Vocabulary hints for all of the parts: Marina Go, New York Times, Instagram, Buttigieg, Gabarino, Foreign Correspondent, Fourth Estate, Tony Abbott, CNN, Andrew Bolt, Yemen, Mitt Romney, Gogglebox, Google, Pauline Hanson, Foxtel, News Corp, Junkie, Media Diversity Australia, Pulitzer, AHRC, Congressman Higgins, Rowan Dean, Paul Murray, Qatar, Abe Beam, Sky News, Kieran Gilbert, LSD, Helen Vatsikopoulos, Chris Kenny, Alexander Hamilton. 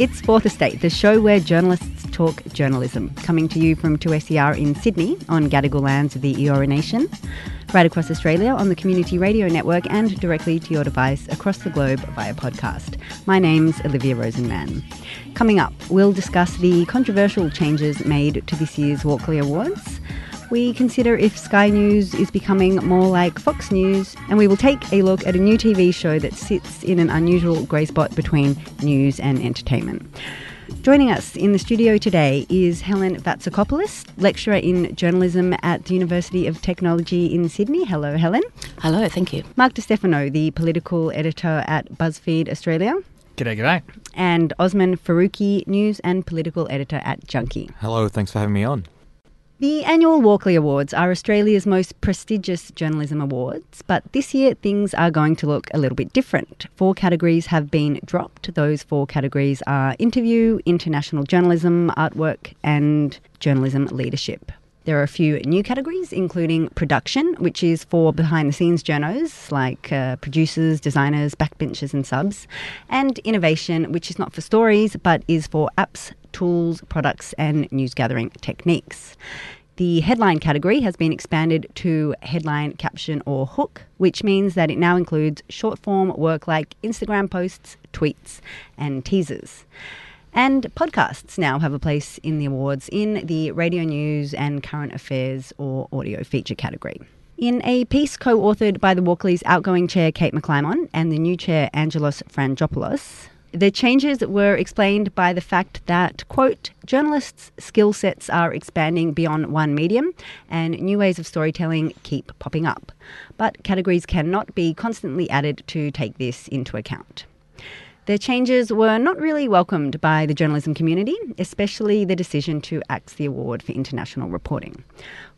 It's Fourth Estate, the show where journalists talk journalism, coming to you from 2SER in Sydney on Gadigal lands of the Eora Nation, right across Australia on the Community Radio Network and directly to your device across the globe via podcast. My name's Olivia Rosenman. Coming up, we'll discuss the controversial changes made to this year's Walkley Awards. We consider if Sky News is becoming more like Fox News, and we will take a look at a new TV show that sits in an unusual grey spot between news and entertainment. Joining us in the studio today is Helen Vatsikopoulos, lecturer in journalism at the University of Technology in Sydney. Hello, Helen. Hello, thank you. Mark DiStefano, the political editor at BuzzFeed Australia. G'day, g'day. And Osman Faruqi, news and political editor at Junkie. Hello, thanks for having me on. The annual Walkley Awards are Australia's most prestigious journalism awards, but this year things are going to look a little bit different. 4 categories have been dropped. Those 4 categories are interview, international journalism, artwork, and journalism leadership. There are a few new categories, including production, which is for behind-the-scenes journos like producers, designers, backbenchers and subs, and innovation, which is not for stories but is for apps, tools, products and news gathering techniques. The headline category has been expanded to headline, caption or hook, which means that it now includes short form work like Instagram posts, tweets and teasers. And podcasts now have a place in the awards in the radio news and current affairs or audio feature category. In a piece co-authored by the Walkley's outgoing chair Kate McClymon and the new chair Angelos Frangopoulos, the changes were explained by the fact that, quote, journalists' skill sets are expanding beyond one medium and new ways of storytelling keep popping up. But categories cannot be constantly added to take this into account. The changes were not really welcomed by the journalism community, especially the decision to axe the award for international reporting.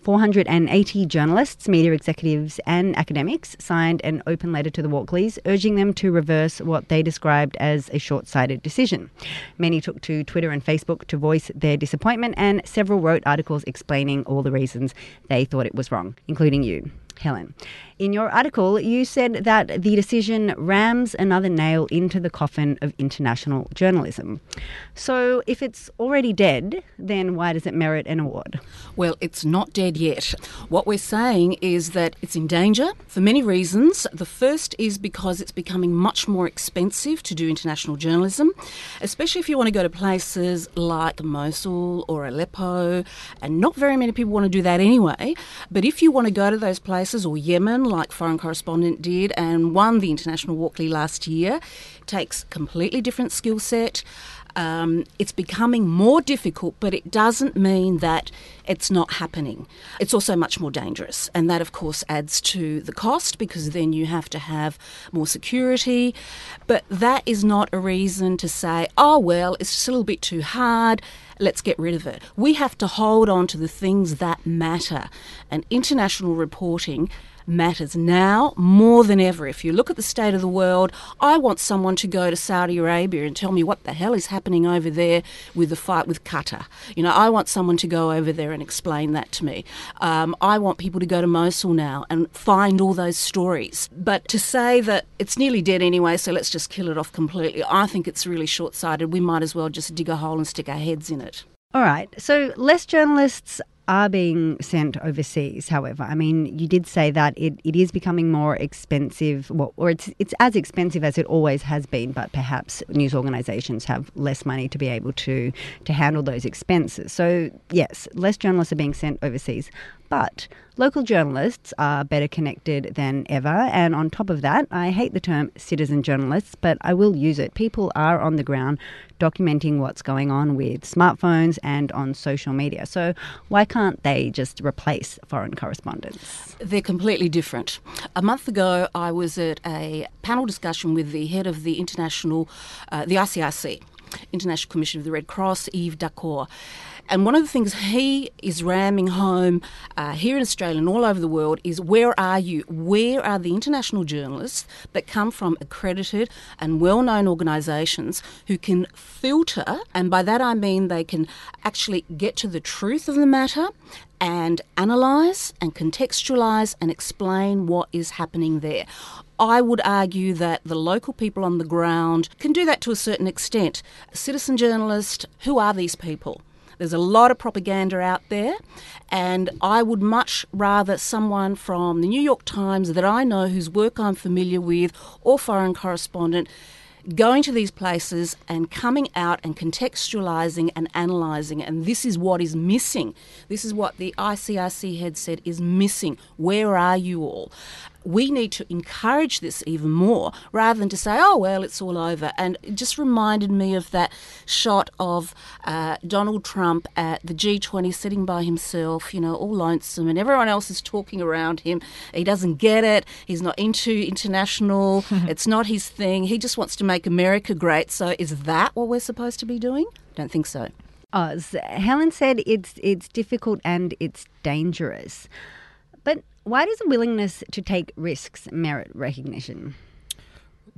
480 journalists, media executives and academics signed an open letter to the Walkleys urging them to reverse what they described as a short-sighted decision. Many took to Twitter and Facebook to voice their disappointment, and several wrote articles explaining all the reasons they thought it was wrong, including you, Helen. In your article, you said that the decision rams another nail into the coffin of international journalism. So if it's already dead, then why does it merit an award? Well, it's not dead yet. What we're saying is that it's in danger for many reasons. The first is because it's becoming much more expensive to do international journalism, especially if you want to go to places like Mosul or Aleppo, and not very many people want to do that anyway. But if you want to go to those places, or Yemen, like Foreign Correspondent did and won the International Walkley last year, takes completely different skill set. It's becoming more difficult, but it doesn't mean that it's not happening. It's also much more dangerous, and that, of course, adds to the cost because then you have to have more security. But that is not a reason to say, oh, well, it's just a little bit too hard, let's get rid of it. We have to hold on to the things that matter, and international reporting matters now more than ever. If you look at the state of the world, I want someone to go to Saudi Arabia and tell me what the hell is happening over there with the fight with Qatar. You know, I want someone to go over there and explain that to me. I want people to go to Mosul now and find all those stories. But to say that it's nearly dead anyway, so let's just kill it off completely, I think it's really short-sighted. We might as well just dig a hole and stick our heads in it. All right, so less journalists are being sent overseas, however. I mean, you did say that it is becoming more expensive, or it's as expensive as it always has been, but perhaps news organisations have less money to be able to handle those expenses. So, yes, less journalists are being sent overseas. But local journalists are better connected than ever. And on top of that, I hate the term citizen journalists, but I will use it. People are on the ground documenting what's going on with smartphones and on social media. So why can't they just replace foreign correspondents? They're completely different. A month ago, I was at a panel discussion with the head of the ICRC, International Committee of the Red Cross, Yves D'accord. And one of the things he is ramming home here in Australia and all over the world is, where are you? Where are the international journalists that come from accredited and well-known organisations who can filter, and by that I mean they can actually get to the truth of the matter and analyse and contextualise and explain what is happening there. I would argue that the local people on the ground can do that to a certain extent. Citizen journalists, who are these people? There's a lot of propaganda out there, and I would much rather someone from the New York Times that I know, whose work I'm familiar with, or Foreign Correspondent, going to these places and coming out and contextualising and analysing. And this is what is missing. This is what the ICRC head said is missing. Where are you all? We need to encourage this even more rather than to say, oh, well, it's all over. And it just reminded me of that shot of Donald Trump at the G20 sitting by himself, you know, all lonesome, and everyone else is talking around him. He doesn't get it. He's not into international. It's not his thing. He just wants to make America great. So is that what we're supposed to be doing? I don't think so. Helen said it's difficult and it's dangerous. But why does a willingness to take risks merit recognition?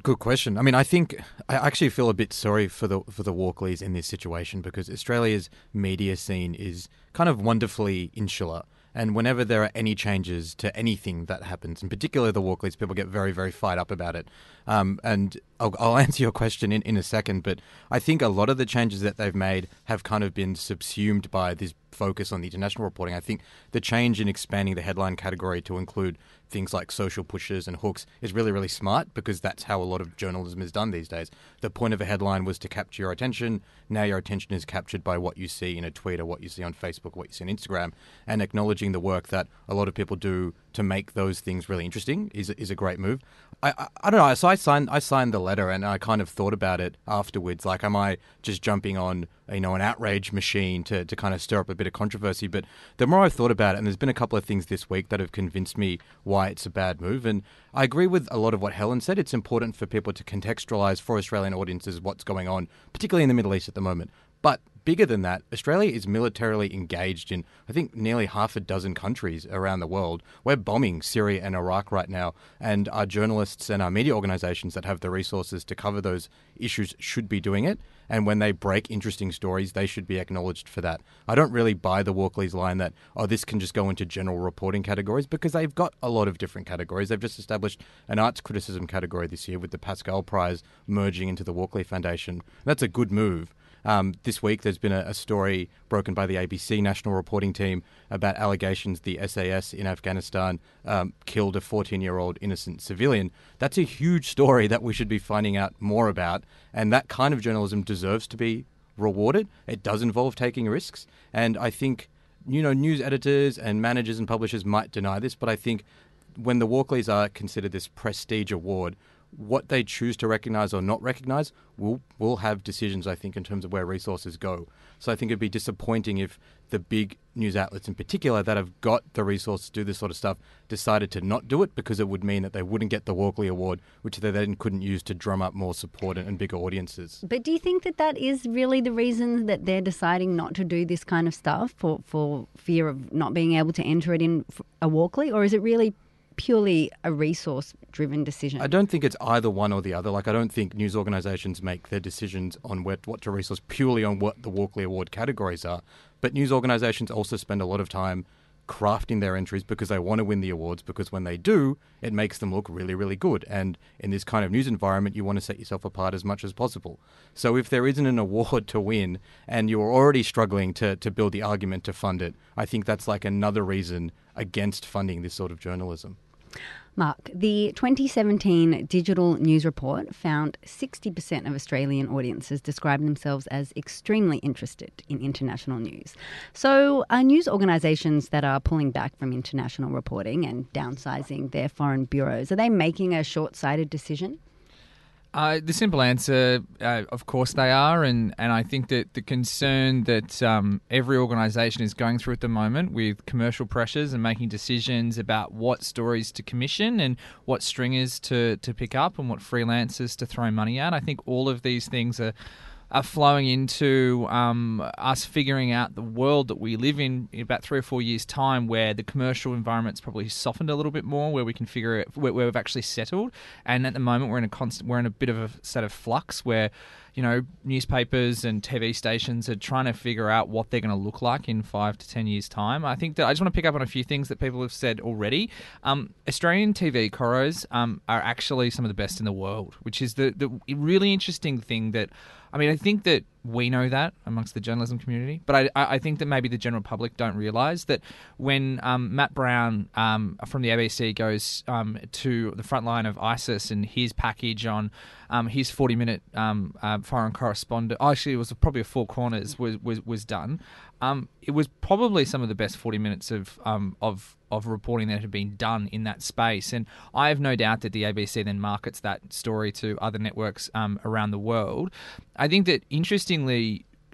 Good question. I mean, I think I actually feel a bit sorry for the Walkleys in this situation, because Australia's media scene is kind of wonderfully insular. And whenever there are any changes to anything that happens, in particular the Walkleys, people get very, very fired up about it. And I'll answer your question in a second, but I think a lot of the changes that they've made have kind of been subsumed by this focus on the international reporting. I think the change in expanding the headline category to include things like social pushes and hooks is really, really smart, because that's how a lot of journalism is done these days. The point of a headline was to capture your attention. Now your attention is captured by what you see in a tweet or what you see on Facebook, what you see on Instagram, and acknowledging the work that a lot of people do to make those things really interesting is a great move. I don't know. So I signed the letter, and I kind of thought about it afterwards. Like, am I just jumping on, you know, an outrage machine to kind of stir up a bit of controversy? But the more I've thought about it, and there's been a couple of things this week that have convinced me why it's a bad move. And I agree with a lot of what Helen said. It's important for people to contextualise for Australian audiences what's going on, particularly in the Middle East at the moment. But bigger than that, Australia is militarily engaged in, I think, nearly half a dozen countries around the world. We're bombing Syria and Iraq right now, and our journalists and our media organisations that have the resources to cover those issues should be doing it. And when they break interesting stories, they should be acknowledged for that. I don't really buy the Walkley's line that, oh, this can just go into general reporting categories, because they've got a lot of different categories. They've just established an arts criticism category this year with the Pascal Prize merging into the Walkley Foundation. That's a good move. This week, there's been a story broken by the ABC national reporting team about allegations the SAS in Afghanistan killed a 14-year-old innocent civilian. That's a huge story that we should be finding out more about. And that kind of journalism deserves to be rewarded. It does involve taking risks. And I think, you know, news editors and managers and publishers might deny this, but I think when the Walkleys are considered this prestige award, what they choose to recognise or not recognise will have decisions, I think, in terms of where resources go. So I think it'd be disappointing if the big news outlets in particular that have got the resources to do this sort of stuff decided to not do it, because it would mean that they wouldn't get the Walkley Award, which they then couldn't use to drum up more support and bigger audiences. But do you think that that is really the reason that they're deciding not to do this kind of stuff, for fear of not being able to enter it in a Walkley? Or is it really purely a resource-driven decision? I don't think it's either one or the other. Like, I don't think news organisations make their decisions on what to resource purely on what the Walkley Award categories are. But news organisations also spend a lot of time crafting their entries because they want to win the awards, because when they do, it makes them look really, really good. And in this kind of news environment, you want to set yourself apart as much as possible. So if there isn't an award to win and you're already struggling to build the argument to fund it, I think that's like another reason against funding this sort of journalism. Mark, the 2017 Digital News Report found 60% of Australian audiences describe themselves as extremely interested in international news. So are news organisations that are pulling back from international reporting and downsizing their foreign bureaus, are they making a short-sighted decision? The simple answer, of course they are, and I think that the concern that every organisation is going through at the moment with commercial pressures and making decisions about what stories to commission and what stringers to pick up and what freelancers to throw money at, I think all of these things are flowing into us figuring out the world that we live in about 3 or 4 years' time, where the commercial environment's probably softened a little bit more, where we can figure it, where we've actually settled. And at the moment, we're in a bit of a set of flux where, you know, newspapers and TV stations are trying to figure out what they're going to look like in 5 to 10 years' time. I think that I just want to pick up on a few things that people have said already. Australian TV coros are actually some of the best in the world, which is the really interesting thing that, I mean, I think that we know that amongst the journalism community, but I think that maybe the general public don't realise that when Matt Brown from the ABC goes to the front line of ISIS and his package on his 40-minute foreign correspondent, actually it was probably Four Corners was done. It was probably some of the best 40 minutes of reporting that had been done in that space. And I have no doubt that the ABC then markets that story to other networks around the world. I think that, interestingly,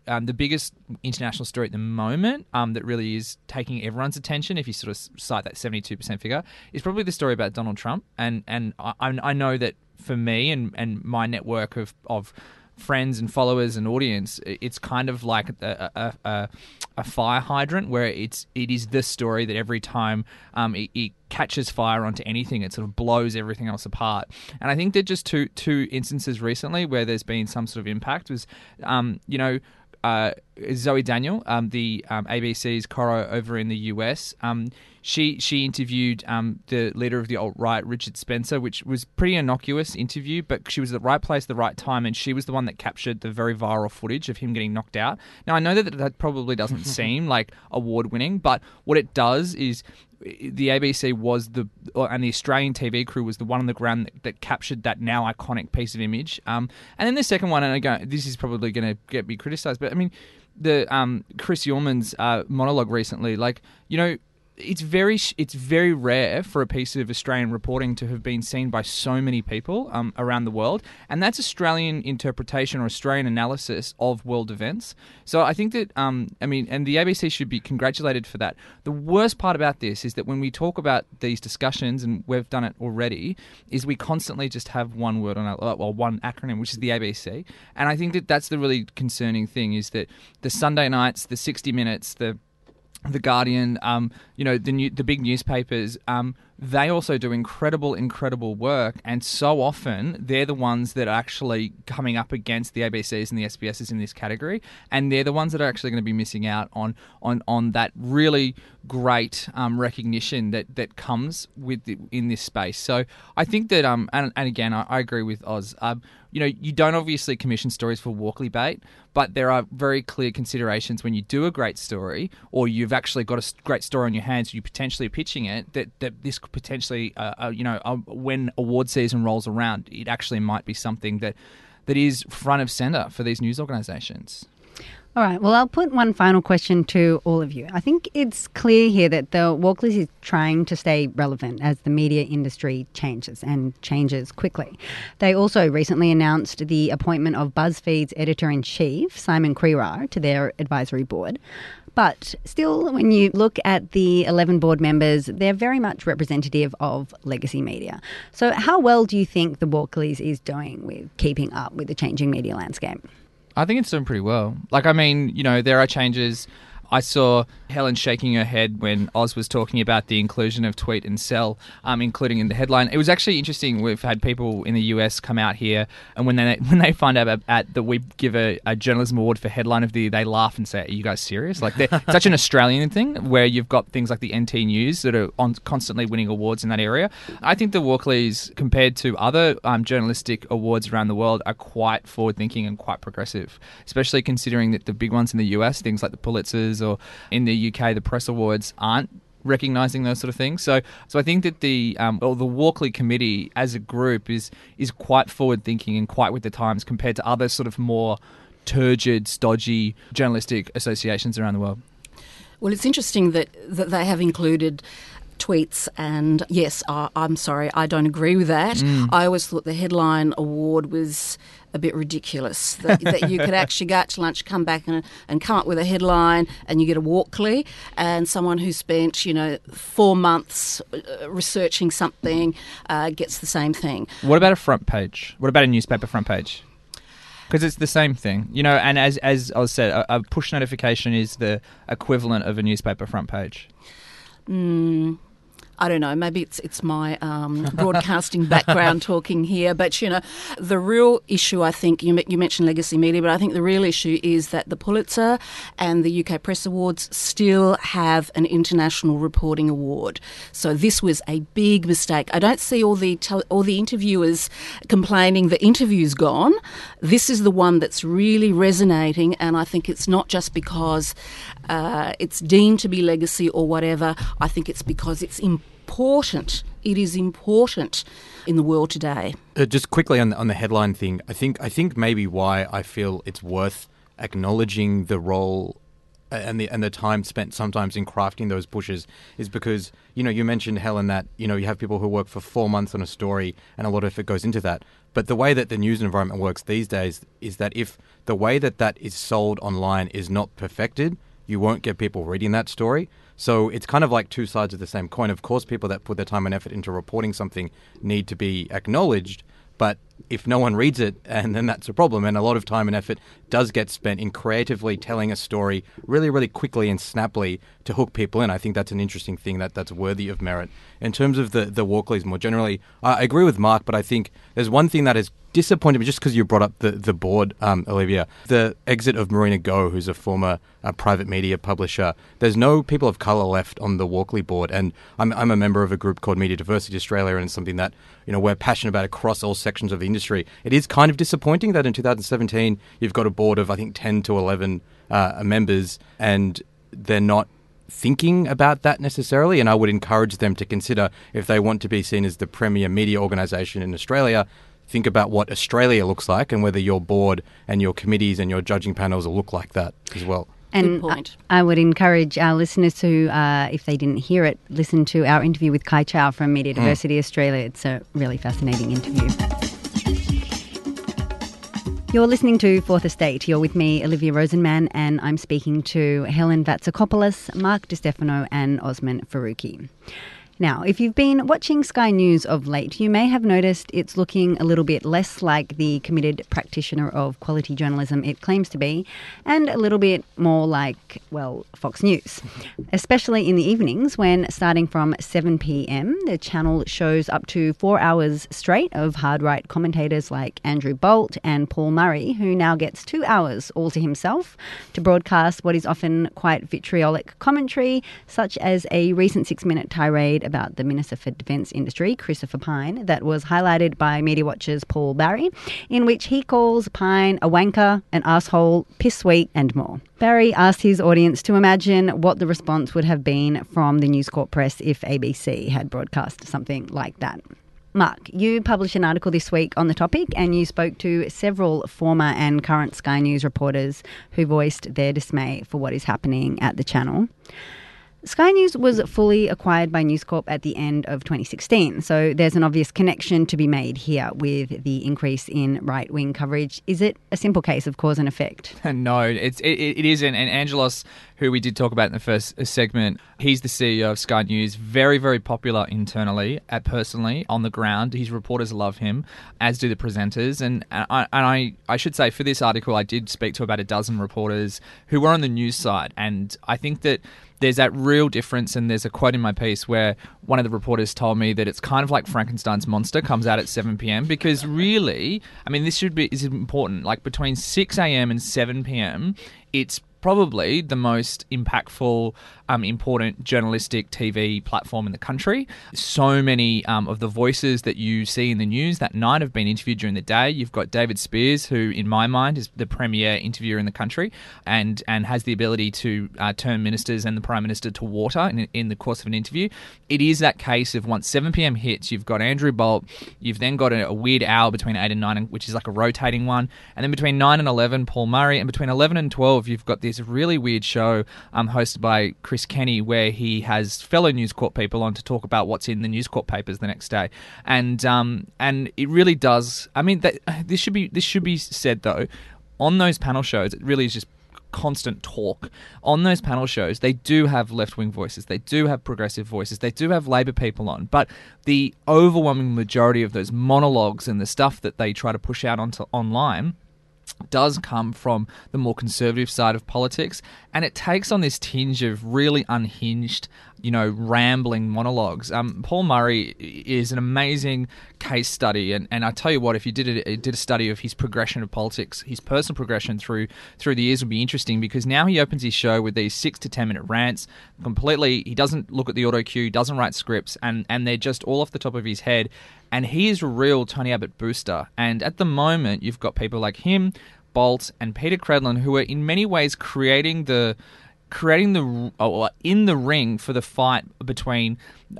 the biggest international story at the moment that really is taking everyone's attention, if you sort of cite that 72% figure, is probably the story about Donald Trump. And I know that for me and my network of friends and followers and audience, it's kind of like a fire hydrant where it is the story that every time it catches fire onto anything, it sort of blows everything else apart. And I think there are just two instances recently where there's been some sort of impact was, Zoe Daniel, the ABC's coro over in the US, she interviewed the leader of the alt-right, Richard Spencer, which was pretty innocuous interview, but she was at the right place at the right time, and she was the one that captured the very viral footage of him getting knocked out. Now, I know that probably doesn't seem like award-winning, but what it does is the ABC and the Australian TV crew was the one on the ground that captured that now iconic piece of image. And then the second one, and again, this is probably going to get me criticised, but I mean, the Chris Yorman's monologue recently, like, you know, it's very rare for a piece of Australian reporting to have been seen by so many people around the world, and that's Australian interpretation or Australian analysis of world events. So I think that, and the ABC should be congratulated for that. The worst part about this is that when we talk about these discussions, and we've done it already, is we constantly just have one word on our, well, one acronym, which is the ABC. And I think that that's the really concerning thing, is that the Sunday nights, the 60 Minutes, The Guardian, the big newspapers, they also do incredible work, and so often they're the ones that are actually coming up against the ABCs and the SBSs in this category, and they're the ones that are actually going to be missing out on that really great recognition that comes with in this space. So I think that, and again, I agree with Oz. You don't obviously commission stories for Walkley bait, but there are very clear considerations when you do a great story, or you've actually got a great story on your hands, you potentially are pitching it, that this could potentially, when award season rolls around, it actually might be something that is front of centre for these news organisations. All right. Well, I'll put one final question to all of you. I think it's clear here that the Walkleys is trying to stay relevant as the media industry changes, and changes quickly. They also recently announced the appointment of BuzzFeed's editor-in-chief, Simon Crerar, to their advisory board. But still, when you look at the 11 board members, they're very much representative of legacy media. So how well do you think the Walkleys is doing with keeping up with the changing media landscape? I think it's doing pretty well. Like, I mean, you know, there are changes. I saw Helen shaking her head when Oz was talking about the inclusion of tweet and sell, including in the headline. It was actually interesting. We've had people in the US come out here, and when they find out that we give a journalism award for headline of the year, they laugh and say, "Are you guys serious?" Like, it's such an Australian thing where you've got things like the NT News that are constantly winning awards in that area. I think the Walkleys, compared to other journalistic awards around the world, are quite forward-thinking and quite progressive, especially considering that the big ones in the US, things like the Pulitzers, or in the UK, the Press Awards, aren't recognising those sort of things. So I think that the Walkley Committee as a group is quite forward-thinking and quite with the times compared to other sort of more turgid, stodgy journalistic associations around the world. Well, it's interesting that they have included tweets, and yes, I'm sorry, I don't agree with that. I always thought the headline award was a bit ridiculous, that you could actually go out to lunch, come back and come up with a headline, and you get a Walkley, and someone who spent 4 months researching something gets the same thing. What about a front page? What about a newspaper front page? Because it's the same thing, and as I said, a push notification is the equivalent of a newspaper front page. I don't know, maybe it's my broadcasting background talking here, but, you know, the real issue, I think, you mentioned legacy media, but I think the real issue is that the Pulitzer and the UK Press Awards still have an international reporting award. So this was a big mistake. I don't see all the interviewers complaining the interview's gone. This is the one that's really resonating, and I think it's not just because it's deemed to be legacy or whatever. I think it's because it's important. It is important in the world today. Just quickly on the headline thing, I think maybe why I feel it's worth acknowledging the role and the time spent sometimes in crafting those pushes is because, you know, you mentioned, Helen, that, you know, you have people who work for 4 months on a story and a lot of it goes into that. But the way that the news environment works these days is that if the way that is sold online is not perfected, you won't get people reading that story. So it's kind of like two sides of the same coin. Of course, people that put their time and effort into reporting something need to be acknowledged, but if no one reads it, and then that's a problem. And a lot of time and effort does get spent in creatively telling a story really, really quickly and snappily to hook people in. I think that's an interesting thing that's worthy of merit. In terms of the Walkleys more generally, I agree with Mark, but I think there's one thing that is disappointed me, just because you brought up the board, Olivia, the exit of Marina Go, who's a former private media publisher. There's no people of colour left on the Walkley board, and I'm a member of a group called Media Diversity Australia, and it's something that, you know, we're passionate about across all sections of the industry. It is kind of disappointing that in 2017 you've got a board of, I think, 10 to 11 members, and they're not thinking about that necessarily, and I would encourage them to consider, if they want to be seen as the premier media organisation in Australia, think about what Australia looks like and whether your board and your committees and your judging panels will look like that as well. And good point. I would encourage our listeners to, if they didn't hear it, listen to our interview with Kai Chow from Media Diversity Australia. It's a really fascinating interview. You're listening to Fourth Estate. You're with me, Olivia Rosenman, and I'm speaking to Helen Vatsikopoulos, Mark DiStefano and Osman Faruqi. Now, if you've been watching Sky News of late, you may have noticed it's looking a little bit less like the committed practitioner of quality journalism it claims to be, and a little bit more like, well, Fox News. Especially in the evenings when, starting from 7 p.m, the channel shows up to 4 hours straight of hard-right commentators like Andrew Bolt and Paul Murray, who now gets 2 hours all to himself to broadcast what is often quite vitriolic commentary, such as a recent 6-minute tirade about the Minister for Defence Industry, Christopher Pine, that was highlighted by media watchers Paul Barry, in which he calls Pine a wanker, an asshole, pissweak and more. Barry asked his audience to imagine what the response would have been from the News Corp press if ABC had broadcast something like that. Mark, you published an article this week on the topic, and you spoke to several former and current Sky News reporters who voiced their dismay for what is happening at the channel. Sky News was fully acquired by News Corp at the end of 2016, so there's an obvious connection to be made here with the increase in right-wing coverage. Is it a simple case of cause and effect? No, it isn't. And Angelos, who we did talk about in the first segment, he's the CEO of Sky News, very, very popular internally, personally, on the ground. His reporters love him, as do the presenters. And I should say, for this article, I did speak to about a dozen reporters who were on the news side, and I think that there's that real difference, and there's a quote in my piece where one of the reporters told me that it's kind of like Frankenstein's monster comes out at 7 p.m. because really, I mean, this is important. Like between 6 a.m. and 7 p.m, it's probably the most impactful, important journalistic TV platform in the country. So many of the voices that you see in the news that night have been interviewed during the day. You've got David Spears, who in my mind is the premier interviewer in the country and has the ability to turn ministers and the Prime Minister to water in the course of an interview. It is that case of once 7 p.m. hits, you've got Andrew Bolt, you've then got a weird hour between 8 and 9, which is like a rotating one, and then between 9 and 11, Paul Murray, and between 11 and 12, you've got this It's a really weird show hosted by Chris Kenny, where he has fellow News Corp people on to talk about what's in the News Corp papers the next day, and it really does. I mean, this should be said though, on those panel shows, it really is just constant talk. On those panel shows, they do have left-wing voices, they do have progressive voices, they do have Labor people on, but the overwhelming majority of those monologues and the stuff that they try to push out onto online does come from the more conservative side of politics, and it takes on this tinge of really unhinged, rambling monologues. Paul Murray is an amazing case study, and I tell you what, if you did a study of his progression of politics, his personal progression through the years would be interesting, because now he opens his show with these 6 to 10 minute rants. Completely, he doesn't look at the auto cue, doesn't write scripts, and they're just all off the top of his head. And he is a real Tony Abbott booster. And at the moment, you've got people like him, Bolt, and Peter Credlin, who are in many ways creating the ring for the fight between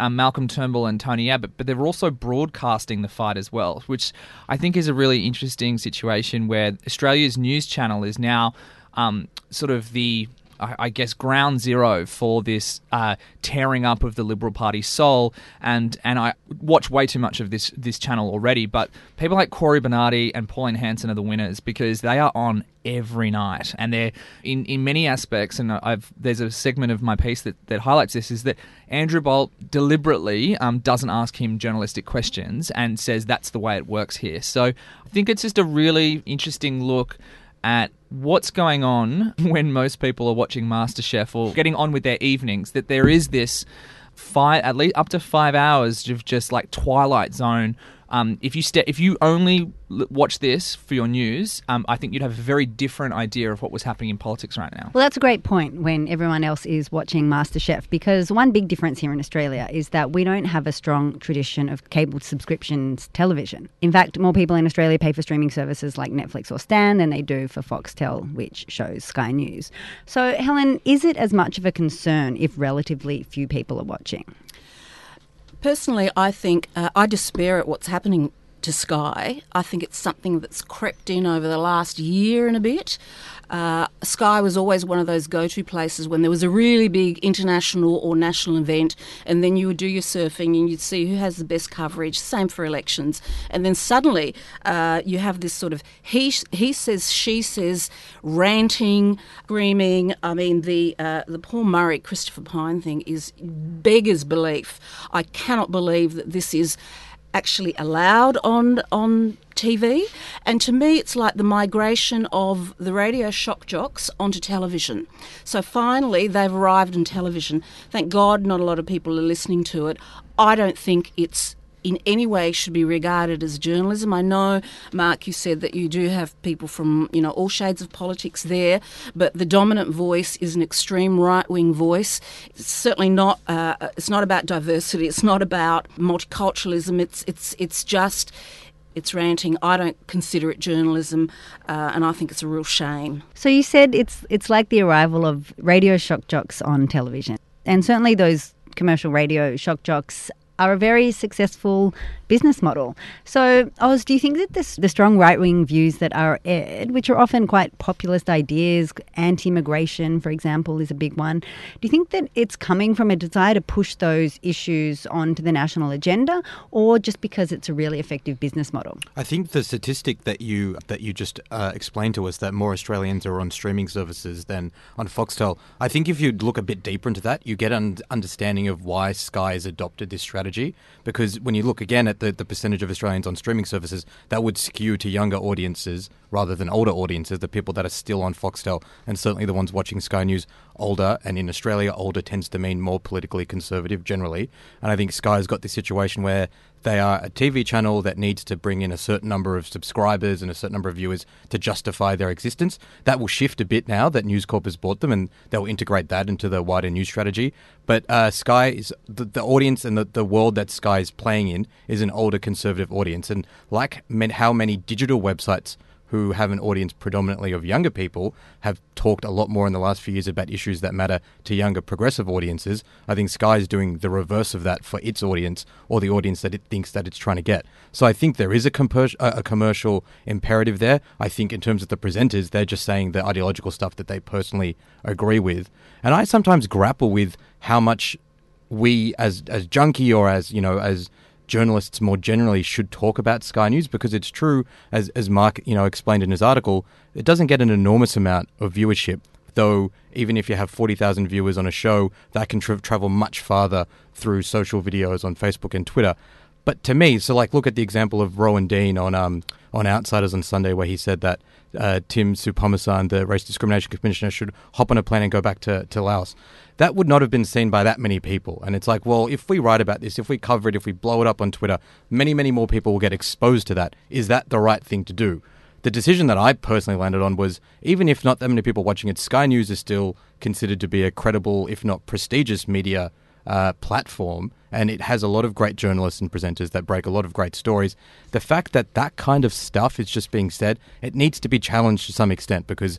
Malcolm Turnbull and Tony Abbott, but they're also broadcasting the fight as well, which I think is a really interesting situation where Australia's news channel is now sort of the, I guess, ground zero for this tearing up of the Liberal Party's soul, and I watch way too much of this channel already, but people like Corey Bernardi and Pauline Hanson are the winners because they are on every night, and they're in many aspects, and there's a segment of my piece that highlights this, is that Andrew Bolt deliberately doesn't ask him journalistic questions and says that's the way it works here. So I think it's just a really interesting look at what's going on when most people are watching MasterChef or getting on with their evenings, that there is this fight, at least up to 5 hours of just like Twilight Zone. If you only watch this for your news, I think you'd have a very different idea of what was happening in politics right now. Well, that's a great point when everyone else is watching MasterChef, because one big difference here in Australia is that we don't have a strong tradition of cable subscriptions television. In fact, more people in Australia pay for streaming services like Netflix or Stan than they do for Foxtel, which shows Sky News. So, Helen, is it as much of a concern if relatively few people are watching? Personally, I think I despair at what's happening to Sky. I think it's something that's crept in over the last year and a bit. Sky was always one of those go-to places when there was a really big international or national event, and then you would do your surfing and you'd see who has the best coverage, same for elections. And then suddenly you have this sort of he says, she says, ranting, screaming. I mean, the Paul Murray, Christopher Pine thing is beggars belief. I cannot believe that this is actually allowed on TV. And to me, it's like the migration of the radio shock jocks onto television. So finally, they've arrived in television. Thank God not a lot of people are listening to it. I don't think it's in any way should be regarded as journalism. I know, Mark, you said that you do have people from, all shades of politics there, but the dominant voice is an extreme right-wing voice. It's certainly not, it's not about diversity, it's not about multiculturalism, it's ranting. I don't consider it journalism, and I think it's a real shame. So you said it's like the arrival of radio shock jocks on television, and certainly those commercial radio shock jocks are a very successful business model. So, Oz, do you think that the strong right-wing views that are aired, which are often quite populist ideas, anti-immigration, for example, is a big one, do you think that it's coming from a desire to push those issues onto the national agenda, or just because it's a really effective business model? I think the statistic that you just explained to us, that more Australians are on streaming services than on Foxtel, I think if you look a bit deeper into that, you get an understanding of why Sky has adopted this strategy, because when you look again at the percentage of Australians on streaming services, that would skew to younger audiences rather than older audiences, the people that are still on Foxtel, and certainly the ones watching Sky News older, and in Australia older tends to mean more politically conservative generally. And I think Sky's got this situation where they are a TV channel that needs to bring in a certain number of subscribers and a certain number of viewers to justify their existence. That will shift a bit now that News Corp has bought them, and they'll integrate that into the wider news strategy. But Sky is the audience, and the world that Sky is playing in is an older conservative audience. And like how many digital websites who have an audience predominantly of younger people have talked a lot more in the last few years about issues that matter to younger progressive audiences, I think Sky is doing the reverse of that for its audience, or the audience that it thinks that it's trying to get. So I think there is a commercial imperative there. I think in terms of the presenters, they're just saying the ideological stuff that they personally agree with. And I sometimes grapple with how much we as Junkie or as journalists more generally should talk about Sky News, because it's true, as Mark explained in his article, it doesn't get an enormous amount of viewership, though even if you have 40,000 viewers on a show, that can travel much farther through social videos on Facebook and Twitter. But to me, so like, look at the example of Rowan Dean on Outsiders on Sunday, where he said that Tim Soutphommasane, the Race Discrimination Commissioner, should hop on a plane and go back to Laos. That would not have been seen by that many people. And it's like, well, if we write about this, if we cover it, if we blow it up on Twitter, many, many more people will get exposed to that. Is that the right thing to do? The decision that I personally landed on was, even if not that many people watching it, Sky News is still considered to be a credible, if not prestigious, media platform, and it has a lot of great journalists and presenters that break a lot of great stories. The fact that that kind of stuff is just being said, it needs to be challenged to some extent, because,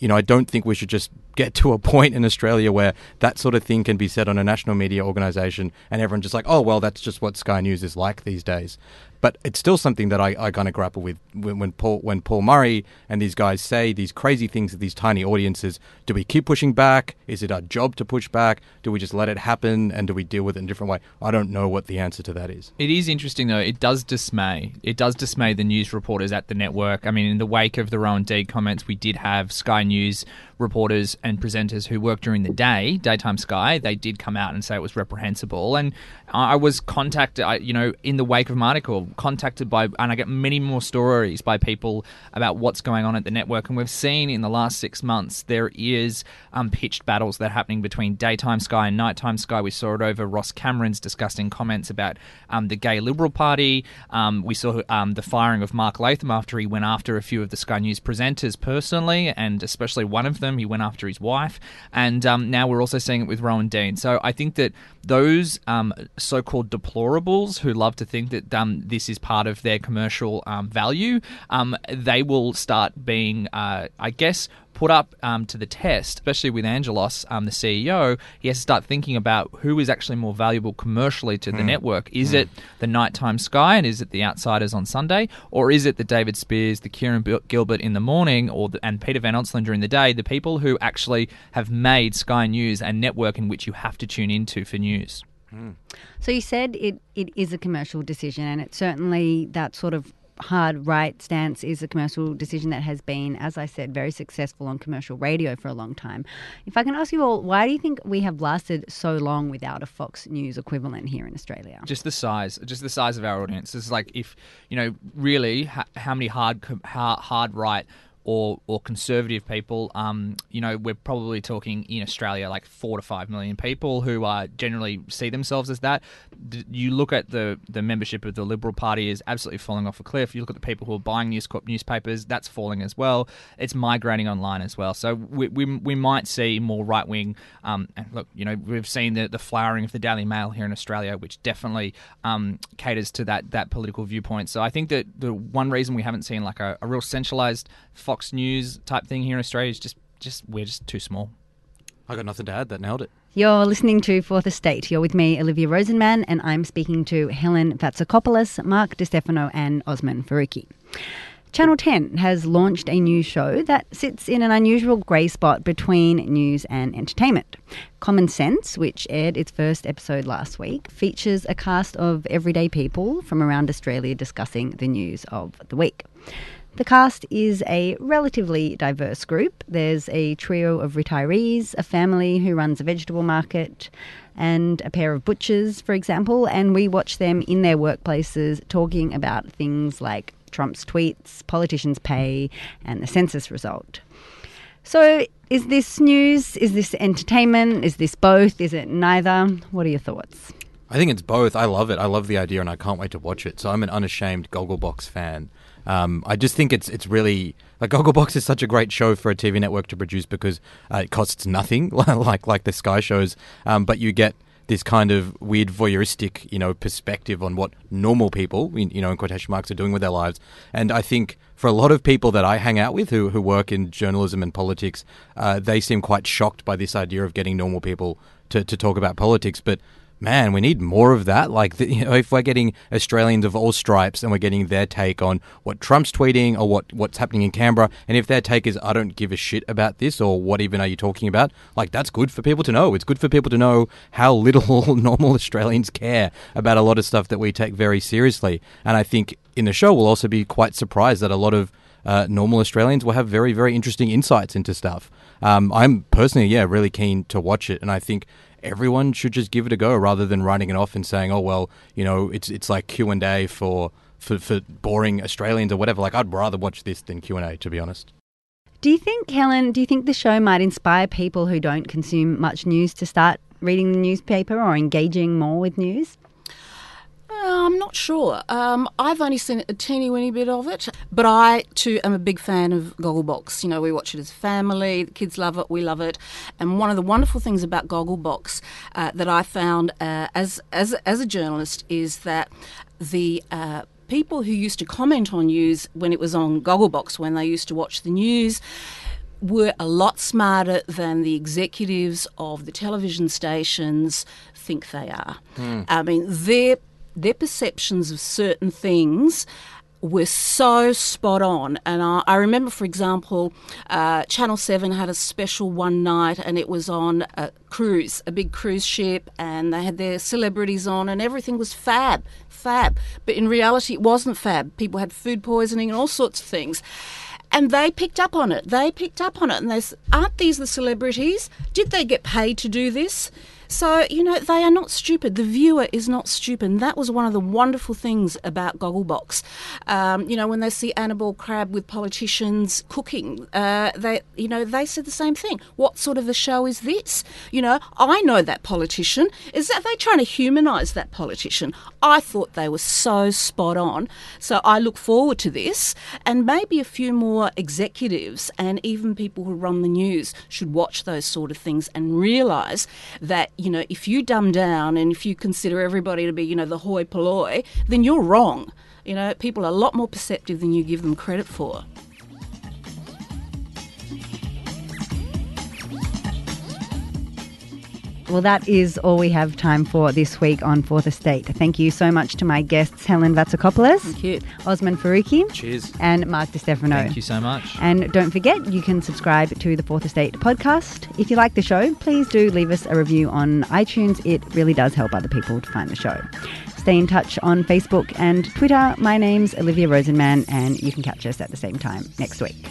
you know, I don't think we should just get to a point in Australia where that sort of thing can be said on a national media organisation and everyone just like, oh, well, that's just what Sky News is like these days. But it's still something that I kind of grapple with when Paul Murray and these guys say these crazy things to these tiny audiences. Do we keep pushing back? Is it our job to push back? Do we just let it happen? And do we deal with it in a different way? I don't know what the answer to that is. It is interesting, though. It does dismay. It does dismay the news reporters at the network. I mean, in the wake of the Rowan Dean comments, we did have Sky News reporters and presenters who work during the day, daytime Sky. They did come out and say it was reprehensible. And I was contacted, you know, in the wake of my article, contacted by, and I get many more stories by people about what's going on at the network. And we've seen in the last 6 months, there is pitched battles that are happening between daytime Sky and nighttime Sky. We saw it over Ross Cameron's disgusting comments about the gay Liberal Party. We saw the firing of Mark Latham after he went after a few of the Sky News presenters personally, and especially one of them, he went after his wife. And now we're also seeing it with Rowan Dean. So I think that those so-called deplorables who love to think that this is part of their commercial value, they will start being, I guess, put up to the test, especially with Angelos, the CEO. He has to start thinking about who is actually more valuable commercially to the network. Is it the nighttime Sky, and is it the Outsiders on Sunday, or is it the David Spears, the Kieran Gilbert in the morning, or and Peter Van Onselen during the day, the people who actually have made Sky News a network in which you have to tune into for news? So you said it is a commercial decision, and it certainly, that sort of hard right stance is a commercial decision that has been, as I said, very successful on commercial radio for a long time. If I can ask you all, why do you think we have lasted so long without a Fox News equivalent here in Australia? Just the size of our audience. It's like, if, you know, really, how many hard right or conservative people, you know, we're probably talking in Australia like 4 to 5 million people who generally see themselves as that. You look at the membership of the Liberal Party is absolutely falling off a cliff. You look at the people who are buying News Corp newspapers, that's falling as well. It's migrating online as well. So we might see more right wing. And look, you know, we've seen the flowering of the Daily Mail here in Australia, which definitely caters to that political viewpoint. So I think that the one reason we haven't seen like a real centralised Fox News type thing here in Australia is we're just too small. I got nothing to add. That nailed it. You're listening to Fourth Estate. You're with me, Olivia Rosenman, and I'm speaking to Helen Vatsikopoulos, Mark DiStefano, and Osman Faruqi. Channel 10 has launched a new show that sits in an unusual grey spot between news and entertainment. Common Sense, which aired its first episode last week, features a cast of everyday people from around Australia discussing the news of the week. The cast is a relatively diverse group. There's a trio of retirees, a family who runs a vegetable market, and a pair of butchers, for example, and we watch them in their workplaces talking about things like Trump's tweets, politicians' pay, and the census result. So is this news? Is this entertainment? Is this both? Is it neither? What are your thoughts? I think it's both. I love it. I love the idea and I can't wait to watch it. So I'm an unashamed Gogglebox fan. I just think it's really, like, Gogglebox is such a great show for a TV network to produce because it costs nothing, like the Sky shows, but you get this kind of weird voyeuristic, you know, perspective on what normal people, you know, in quotation marks, are doing with their lives. And I think for a lot of people that I hang out with who work in journalism and politics, they seem quite shocked by this idea of getting normal people to talk about politics, but man, we need more of that. Like, you know, if we're getting Australians of all stripes and we're getting their take on what Trump's tweeting or what's happening in Canberra, and if their take is, I don't give a shit about this, or what even are you talking about, like, that's good for people to know. It's good for people to know how little normal Australians care about a lot of stuff that we take very seriously. And I think in the show we'll also be quite surprised that a lot of normal Australians will have very, very interesting insights into stuff. I'm personally, really keen to watch it, and I think everyone should just give it a go rather than writing it off and saying, oh, well, you know, it's like Q&A for boring Australians or whatever. Like, I'd rather watch this than Q&A, to be honest. Do you think, Helen, the show might inspire people who don't consume much news to start reading the newspaper or engaging more with news? I'm not sure. I've only seen a teeny-weeny bit of it, but I, too, am a big fan of Gogglebox. You know, we watch it as a family. The kids love it. We love it. And one of the wonderful things about Gogglebox that I found as a journalist is that the people who used to comment on news when it was on Gogglebox, when they used to watch the news, were a lot smarter than the executives of the television stations think they are. Mm. I mean, their perceptions of certain things were so spot on. And I remember, for example, Channel 7 had a special one night, and it was on a cruise, a big cruise ship, and they had their celebrities on, and everything was fab. But in reality, it wasn't fab. People had food poisoning and all sorts of things. And they picked up on it. And they said, aren't these the celebrities? Did they get paid to do this? So, you know, they are not stupid. The viewer is not stupid. And that was one of the wonderful things about Gogglebox. You know, when they see Annabelle Crabb with politicians cooking, they said the same thing. What sort of a show is this? You know, I know that politician. Is that they trying to humanise that politician? I thought they were so spot on. So I look forward to this. And maybe a few more executives and even people who run the news should watch those sort of things and realise that, you know, if you dumb down and if you consider everybody to be, you know, the hoi polloi, then you're wrong. You know, people are a lot more perceptive than you give them credit for. Well, that is all we have time for this week on Fourth Estate. Thank you so much to my guests, Helen Vatsikopoulos. Thank you. Osman Faruqi. Cheers. And Mark DiStefano. Thank you so much. And don't forget, you can subscribe to the Fourth Estate podcast. If you like the show, please do leave us a review on iTunes. It really does help other people to find the show. Stay in touch on Facebook and Twitter. My name's Olivia Rosenman, and you can catch us at the same time next week.